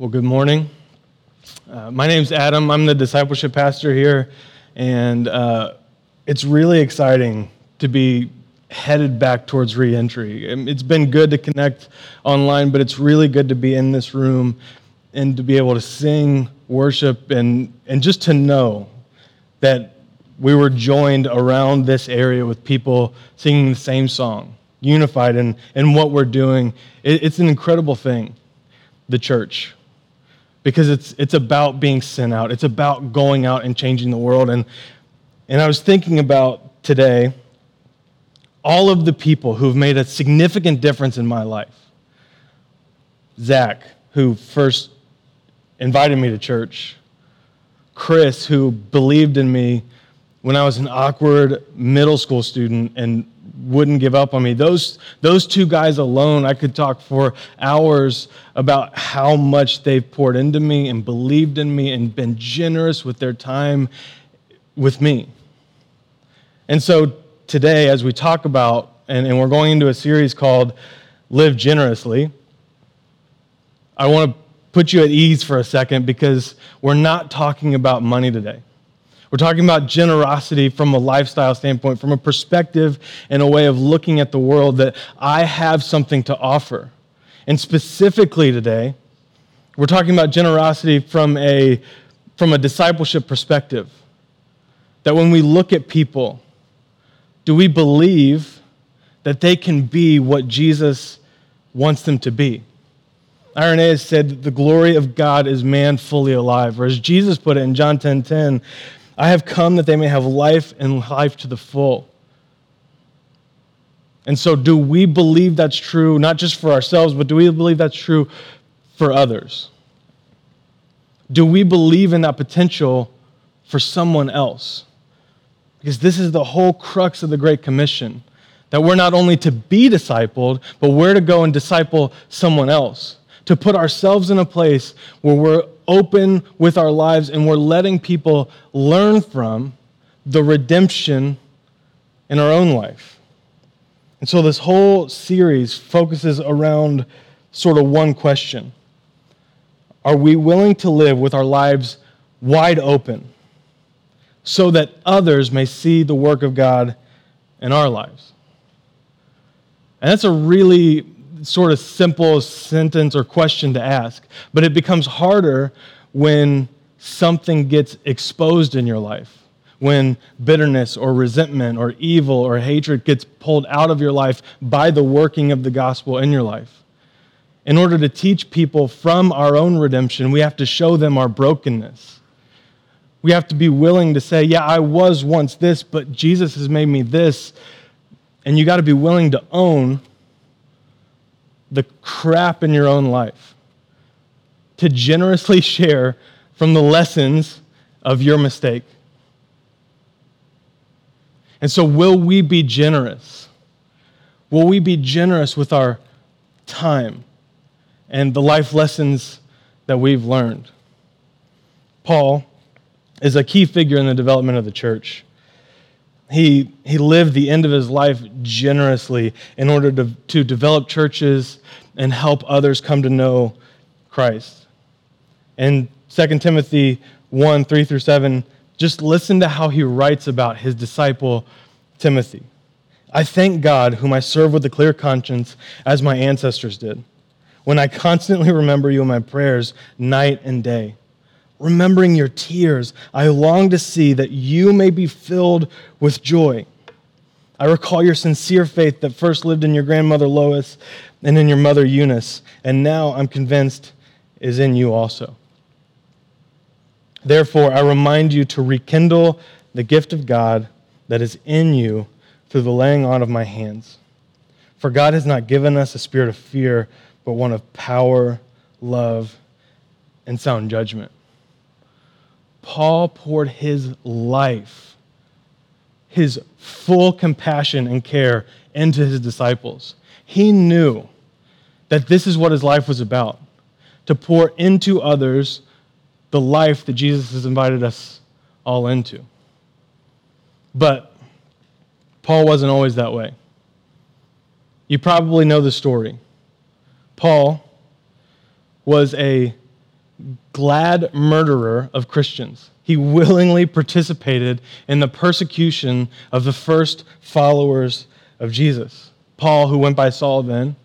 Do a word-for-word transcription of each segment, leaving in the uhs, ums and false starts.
Well, good morning. Uh, my name's Adam. I'm the discipleship pastor here, and uh, it's really exciting to be headed back towards reentry. It's been good to connect online, but it's really good to be in this room and to be able to sing, worship, and and just to know that we were joined around this area with people singing the same song, unified in, in what we're doing. It, it's an incredible thing, the church. Because it's it's about being sent out. It's about going out and changing the world. And and I was thinking about today all of the people who've made a significant difference in my life. Zach, who first invited me to church. Chris, who believed in me when I was an awkward middle school student and wouldn't give up on me. Those those two guys alone, I could talk for hours about how much they've poured into me and believed in me and been generous with their time with me. And so today, as we talk about, and, and we're going into a series called Live Generously, I want to put you at ease for a second because we're not talking about money today. We're talking about generosity from a lifestyle standpoint, from a perspective and a way of looking at the world that I have something to offer. And specifically today, we're talking about generosity from a, from a discipleship perspective. That when we look at people, do we believe that they can be what Jesus wants them to be? Irenaeus said that the glory of God is man fully alive, or as Jesus put it in John ten ten, I have come that they may have life and life to the full. And so do we believe that's true, not just for ourselves, but do we believe that's true for others? Do we believe in that potential for someone else? Because this is the whole crux of the Great Commission, that we're not only to be discipled, but we're to go and disciple someone else, to put ourselves in a place where we're open with our lives and we're letting people learn from the redemption in our own life. And so this whole series focuses around sort of one question. Are we willing to live with our lives wide open so that others may see the work of God in our lives? And that's a really sort of simple sentence or question to ask, but it becomes harder when something gets exposed in your life, when bitterness or resentment or evil or hatred gets pulled out of your life by the working of the gospel in your life. In order to teach people from our own redemption, we have to show them our brokenness. We have to be willing to say, yeah, I was once this, but Jesus has made me this. And you got to be willing to own the crap in your own life, to generously share from the lessons of your mistake. And so will we be generous? Will we be generous with our time and the life lessons that we've learned? Paul is a key figure in the development of the church. He he lived the end of his life generously in order to, to develop churches and help others come to know Christ. In Second Timothy one, three through seven, just listen to how he writes about his disciple Timothy. I thank God, whom I serve with a clear conscience, as my ancestors did, when I constantly remember you in my prayers night and day. Remembering your tears, I long to see that you may be filled with joy. I recall your sincere faith that first lived in your grandmother Lois and in your mother Eunice, and now I'm convinced is in you also. Therefore, I remind you to rekindle the gift of God that is in you through the laying on of my hands. For God has not given us a spirit of fear, but one of power, love, and sound judgment. Paul poured his life, his full compassion and care into his disciples. He knew that this is what his life was about, to pour into others the life that Jesus has invited us all into. But Paul wasn't always that way. You probably know the story. Paul was a glad murderer of Christians. He willingly participated in the persecution of the first followers of Jesus. Paul, who went by Saul then,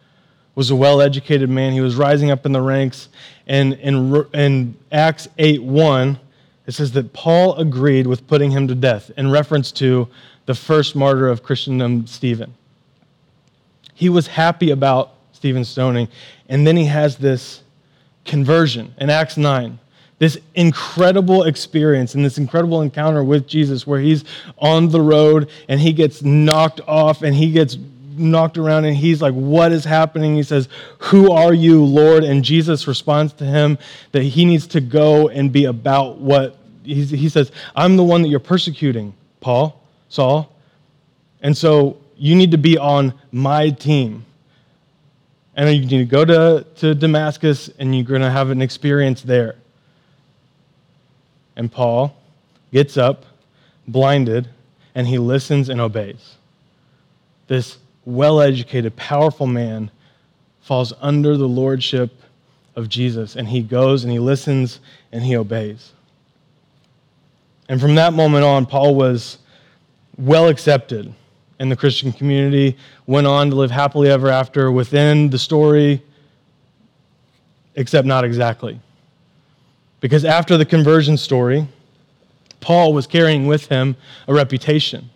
was a well-educated man. He was rising up in the ranks. And in, in Acts eight one, it says that Paul agreed with putting him to death in reference to the first martyr of Christendom, Stephen. He was happy about Stephen's stoning. And then he has this conversion in Acts nine, this incredible experience and this incredible encounter with Jesus where he's on the road and he gets knocked off and he gets knocked around and he's like, what is happening? He says, who are you, Lord? And Jesus responds to him that he needs to go and be about what he, he says, I'm the one that you're persecuting, Paul, Saul. And so you need to be on my team. And you need to go to, to Damascus and you're going to have an experience there. And Paul gets up, blinded, and he listens and obeys. This well-educated, powerful man falls under the lordship of Jesus, and he goes and he listens and he obeys. And from that moment on, Paul was well accepted in the Christian community, went on to live happily ever after within the story, except not exactly. Because after the conversion story, Paul was carrying with him a reputation.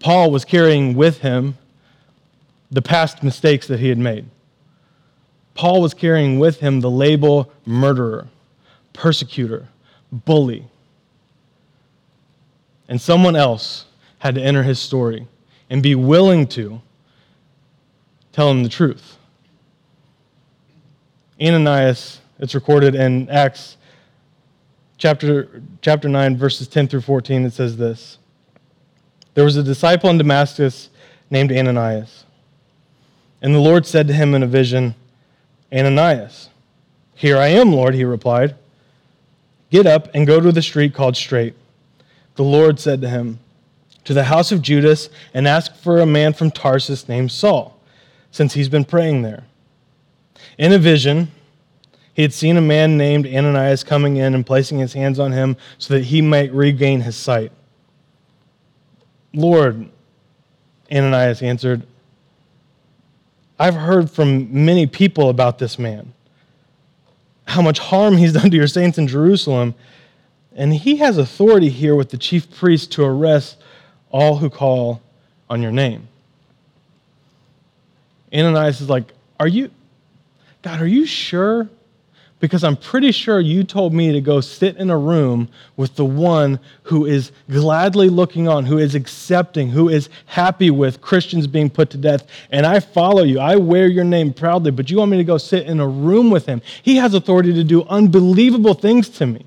Paul was carrying with him the past mistakes that he had made. Paul was carrying with him the label murderer, persecutor, bully. And someone else had to enter his story and be willing to tell him the truth. Ananias, it's recorded in Acts chapter, chapter nine, verses ten through fourteen, it says this. There was a disciple in Damascus named Ananias. And the Lord said to him in a vision, Ananias. Here I am, Lord, he replied. Get up and go to the street called Straight. The Lord said to him, to the house of Judas and ask for a man from Tarsus named Saul, since he's been praying there. In a vision, he had seen a man named Ananias coming in and placing his hands on him so that he might regain his sight. Lord, Ananias answered, I've heard from many people about this man, how much harm he's done to your saints in Jerusalem, and he has authority here with the chief priest to arrest all who call on your name. Ananias is like, are you, God, are you sure? Because I'm pretty sure you told me to go sit in a room with the one who is gladly looking on, who is accepting, who is happy with Christians being put to death. And I follow you. I wear your name proudly, but you want me to go sit in a room with him. He has authority to do unbelievable things to me.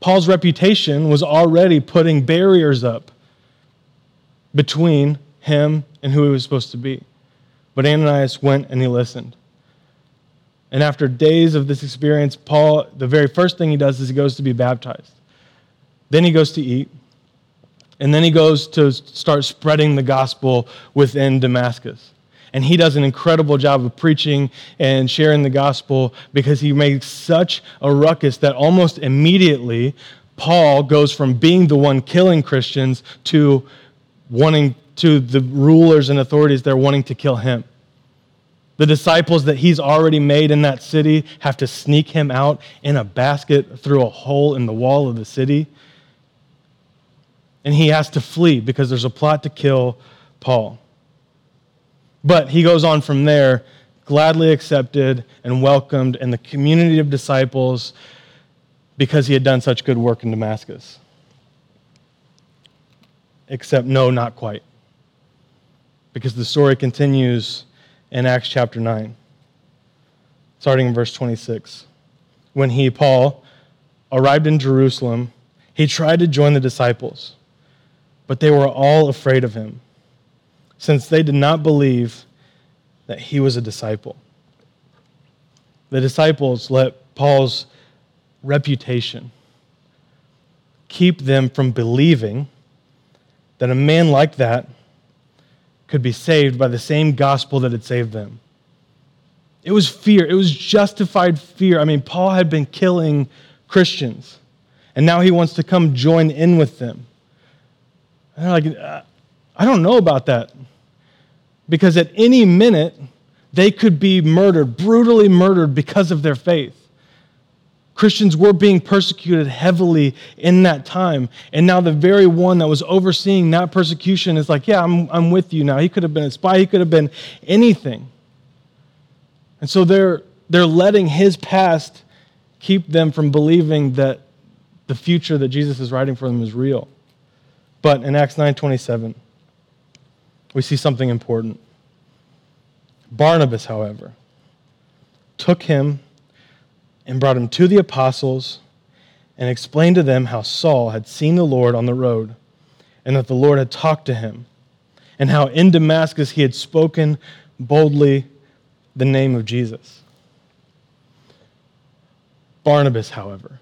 Paul's reputation was already putting barriers up between him and who he was supposed to be. But Ananias went and he listened. And after days of this experience, Paul, the very first thing he does is he goes to be baptized. Then he goes to eat. And then he goes to start spreading the gospel within Damascus. And he does an incredible job of preaching and sharing the gospel because he makes such a ruckus that almost immediately Paul goes from being the one killing Christians to wanting to the rulers and authorities there wanting to kill him. The disciples that he's already made in that city have to sneak him out in a basket through a hole in the wall of the city. And he has to flee because there's a plot to kill Paul. But he goes on from there, gladly accepted and welcomed in the community of disciples because he had done such good work in Damascus. Except, no, not quite. Because the story continues in Acts chapter nine, starting in verse twenty-six. When he, Paul, arrived in Jerusalem, he tried to join the disciples, but they were all afraid of him, since they did not believe that he was a disciple. The disciples let Paul's reputation keep them from believing that a man like that could be saved by the same gospel that had saved them. It was fear. It was justified fear. I mean, Paul had been killing Christians, and now he wants to come join in with them. And they're like, I don't know about that. Because at any minute, they could be murdered, brutally murdered because of their faith. Christians were being persecuted heavily in that time. And now the very one that was overseeing that persecution is like, yeah, I'm I'm with you now. He could have been a spy. He could have been anything. And so they're they're letting his past keep them from believing that the future that Jesus is writing for them is real. But in Acts nine twenty-seven, we see something important. Barnabas, however, took him and brought him to the apostles and explained to them how Saul had seen the Lord on the road and that the Lord had talked to him and how in Damascus he had spoken boldly the name of Jesus. Barnabas, however.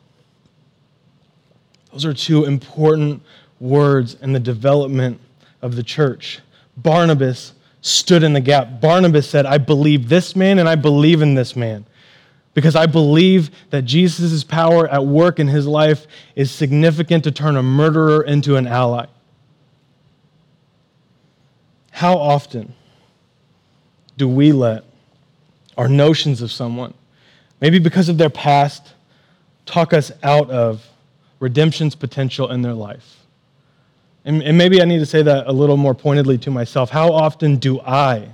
Those are two important words in the development of the church. Barnabas stood in the gap. Barnabas said, I believe this man and I believe in this man. Because I believe that Jesus' power at work in his life is significant to turn a murderer into an ally. How often do we let our notions of someone, maybe because of their past, talk us out of redemption's potential in their life? And, and maybe I need to say that a little more pointedly to myself. How often do I,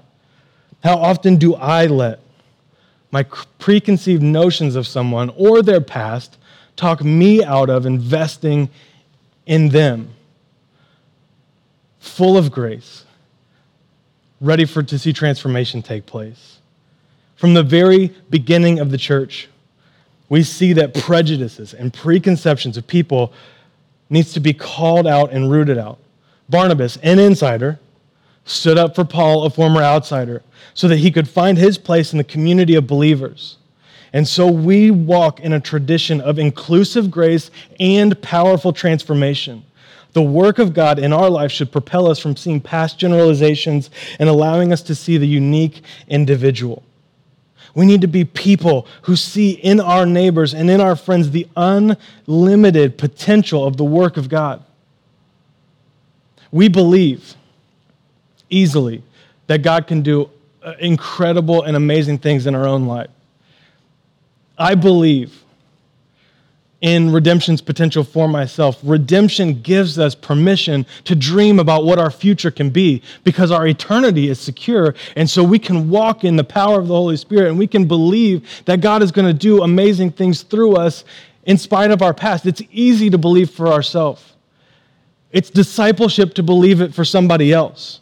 how often do I let my preconceived notions of someone or their past talk me out of investing in them, full of grace, ready for to see transformation take place? From the very beginning of the church, we see that prejudices and preconceptions of people needs to be called out and rooted out. Barnabas, an insider, stood up for Paul, a former outsider, so that he could find his place in the community of believers. And so we walk in a tradition of inclusive grace and powerful transformation. The work of God in our life should propel us from seeing past generalizations and allowing us to see the unique individual. We need to be people who see in our neighbors and in our friends the unlimited potential of the work of God. We believe easily that God can do incredible and amazing things in our own life. I believe in redemption's potential for myself. Redemption gives us permission to dream about what our future can be because our eternity is secure, and so we can walk in the power of the Holy Spirit and we can believe that God is going to do amazing things through us in spite of our past. It's easy to believe for ourselves. It's discipleship to believe it for somebody else.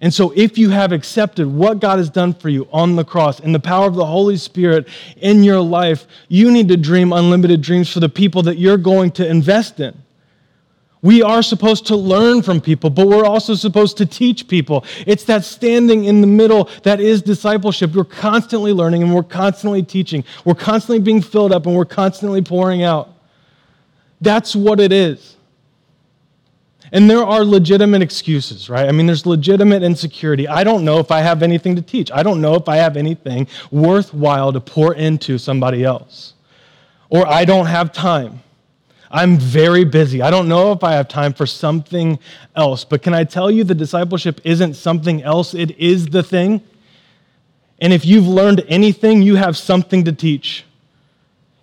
And so if you have accepted what God has done for you on the cross and the power of the Holy Spirit in your life, you need to dream unlimited dreams for the people that you're going to invest in. We are supposed to learn from people, but we're also supposed to teach people. It's that standing in the middle that is discipleship. We're constantly learning and we're constantly teaching. We're constantly being filled up and we're constantly pouring out. That's what it is. And there are legitimate excuses, right? I mean, there's legitimate insecurity. I don't know if I have anything to teach. I don't know if I have anything worthwhile to pour into somebody else. Or I don't have time. I'm very busy. I don't know if I have time for something else. But can I tell you that discipleship isn't something else? It is the thing. And if you've learned anything, you have something to teach.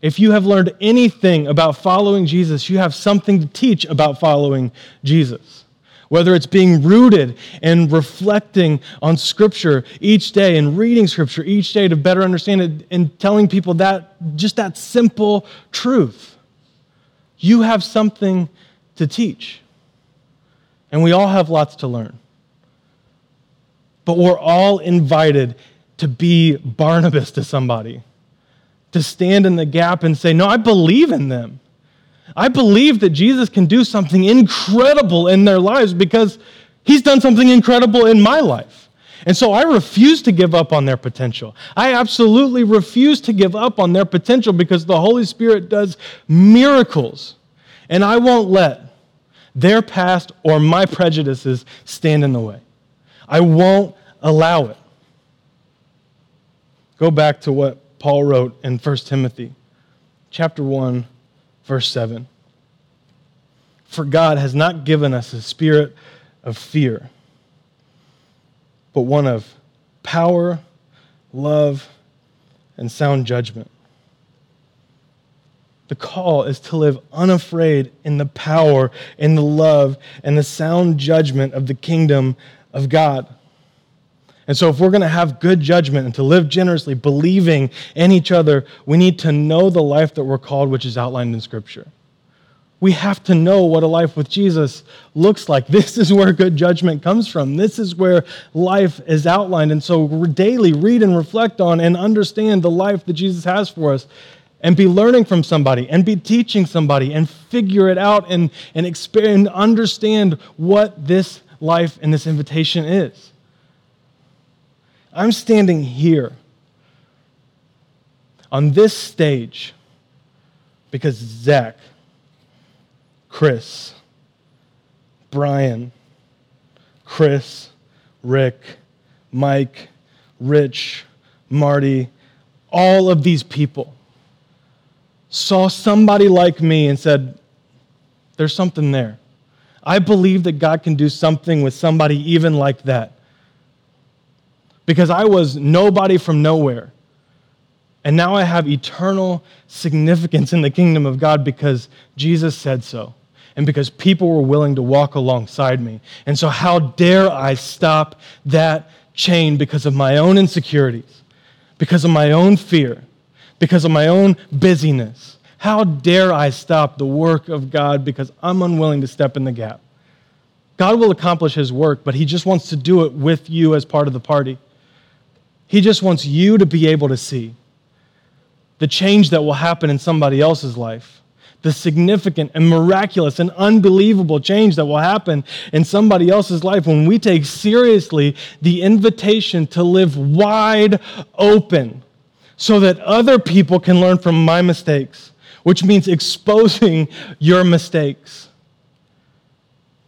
If you have learned anything about following Jesus, you have something to teach about following Jesus. Whether it's being rooted and reflecting on Scripture each day and reading Scripture each day to better understand it and telling people that, just that simple truth. You have something to teach. And we all have lots to learn. But we're all invited to be Barnabas to somebody. To stand in the gap and say, no, I believe in them. I believe that Jesus can do something incredible in their lives because he's done something incredible in my life. And so I refuse to give up on their potential. I absolutely refuse to give up on their potential because the Holy Spirit does miracles. And I won't let their past or my prejudices stand in the way. I won't allow it. Go back to what Paul wrote in First Timothy, chapter one, verse seven. For God has not given us a spirit of fear, but one of power, love, and sound judgment. The call is to live unafraid in the power, in the love, and the sound judgment of the kingdom of God. And so if we're going to have good judgment and to live generously, believing in each other, we need to know the life that we're called, which is outlined in Scripture. We have to know what a life with Jesus looks like. This is where good judgment comes from. This is where life is outlined. And so daily read and reflect on and understand the life that Jesus has for us, and be learning from somebody, and be teaching somebody, and figure it out, and, and, experience, and understand what this life and this invitation is. I'm standing here on this stage because Zach, Chris, Brian, Chris, Rick, Mike, Rich, Marty, all of these people saw somebody like me and said, there's something there. I believe that God can do something with somebody even like that. Because I was nobody from nowhere. And now I have eternal significance in the kingdom of God because Jesus said so. And because people were willing to walk alongside me. And so how dare I stop that chain because of my own insecurities, because of my own fear, because of my own busyness? How dare I stop the work of God because I'm unwilling to step in the gap? God will accomplish his work, but he just wants to do it with you as part of the party. He just wants you to be able to see the change that will happen in somebody else's life, the significant and miraculous and unbelievable change that will happen in somebody else's life when we take seriously the invitation to live wide open so that other people can learn from my mistakes, which means exposing your mistakes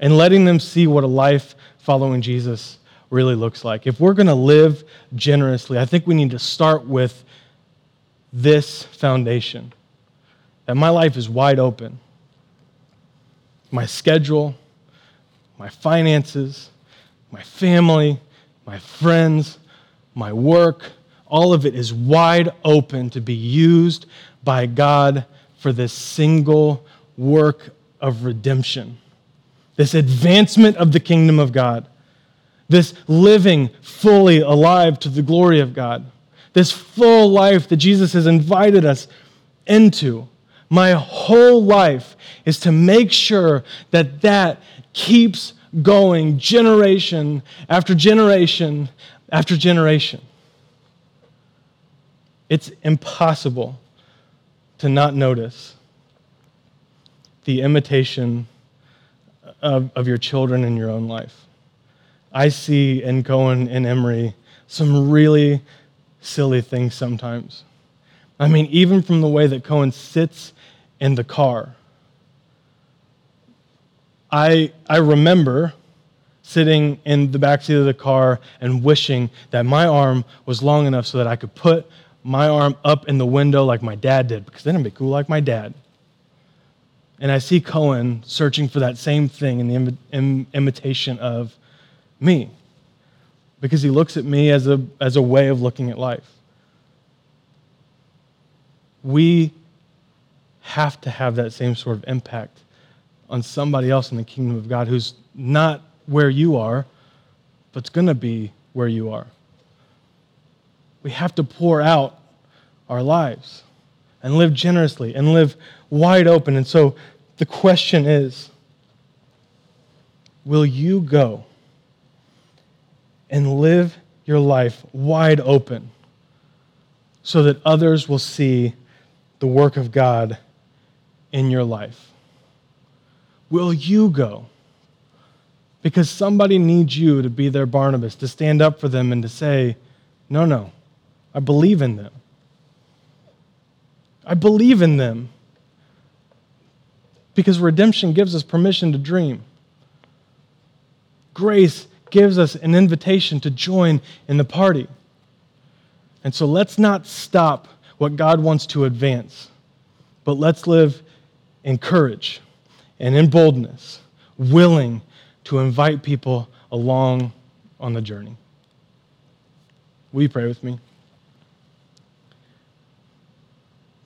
and letting them see what a life following Jesus really looks like. If we're going to live generously, I think we need to start with this foundation, that my life is wide open. My schedule, my finances, my family, my friends, my work, all of it is wide open to be used by God for this single work of redemption, this advancement of the kingdom of God, this living fully alive to the glory of God. This full life that Jesus has invited us into. My whole life is to make sure that that keeps going generation after generation after generation. It's impossible to not notice the imitation of, of your children in your own life. I see in Cohen and Emery some really silly things sometimes. I mean, even from the way that Cohen sits in the car. I I remember sitting in the backseat of the car and wishing that my arm was long enough so that I could put my arm up in the window like my dad did, because then it'd be cool like my dad. And I see Cohen searching for that same thing in the Im- Im- imitation of me. Because he looks at me as a as a way of looking at life. We have to have that same sort of impact on somebody else in the kingdom of God who's not where you are, but's going to be where you are. We have to pour out our lives and live generously and live wide open. And so the question is, will you go and live your life wide open so that others will see the work of God in your life? Will you go? Because somebody needs you to be their Barnabas, to stand up for them and to say, no, no, I believe in them. I believe in them. Because redemption gives us permission to dream. Grace gives us an invitation to join in the party. And so let's not stop what God wants to advance, but let's live in courage and in boldness, willing to invite people along on the journey. Will you pray with me?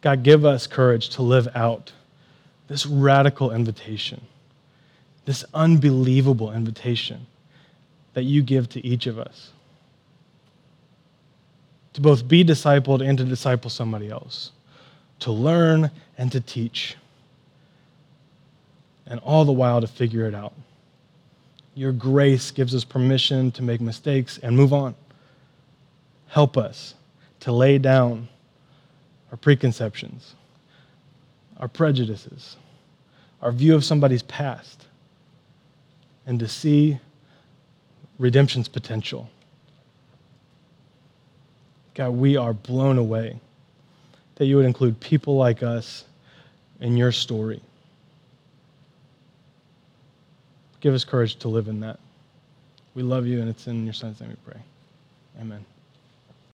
God, give us courage to live out this radical invitation, this unbelievable invitation that you give to each of us, to both be discipled and to disciple somebody else, to learn and to teach, and all the while to figure it out. Your grace gives us permission to make mistakes and move on. Help us to lay down our preconceptions, our prejudices, our view of somebody's past, and to see redemption's potential. God, we are blown away that you would include people like us in your story. Give us courage to live in that. We love you, and it's in your Son's name we pray. Amen.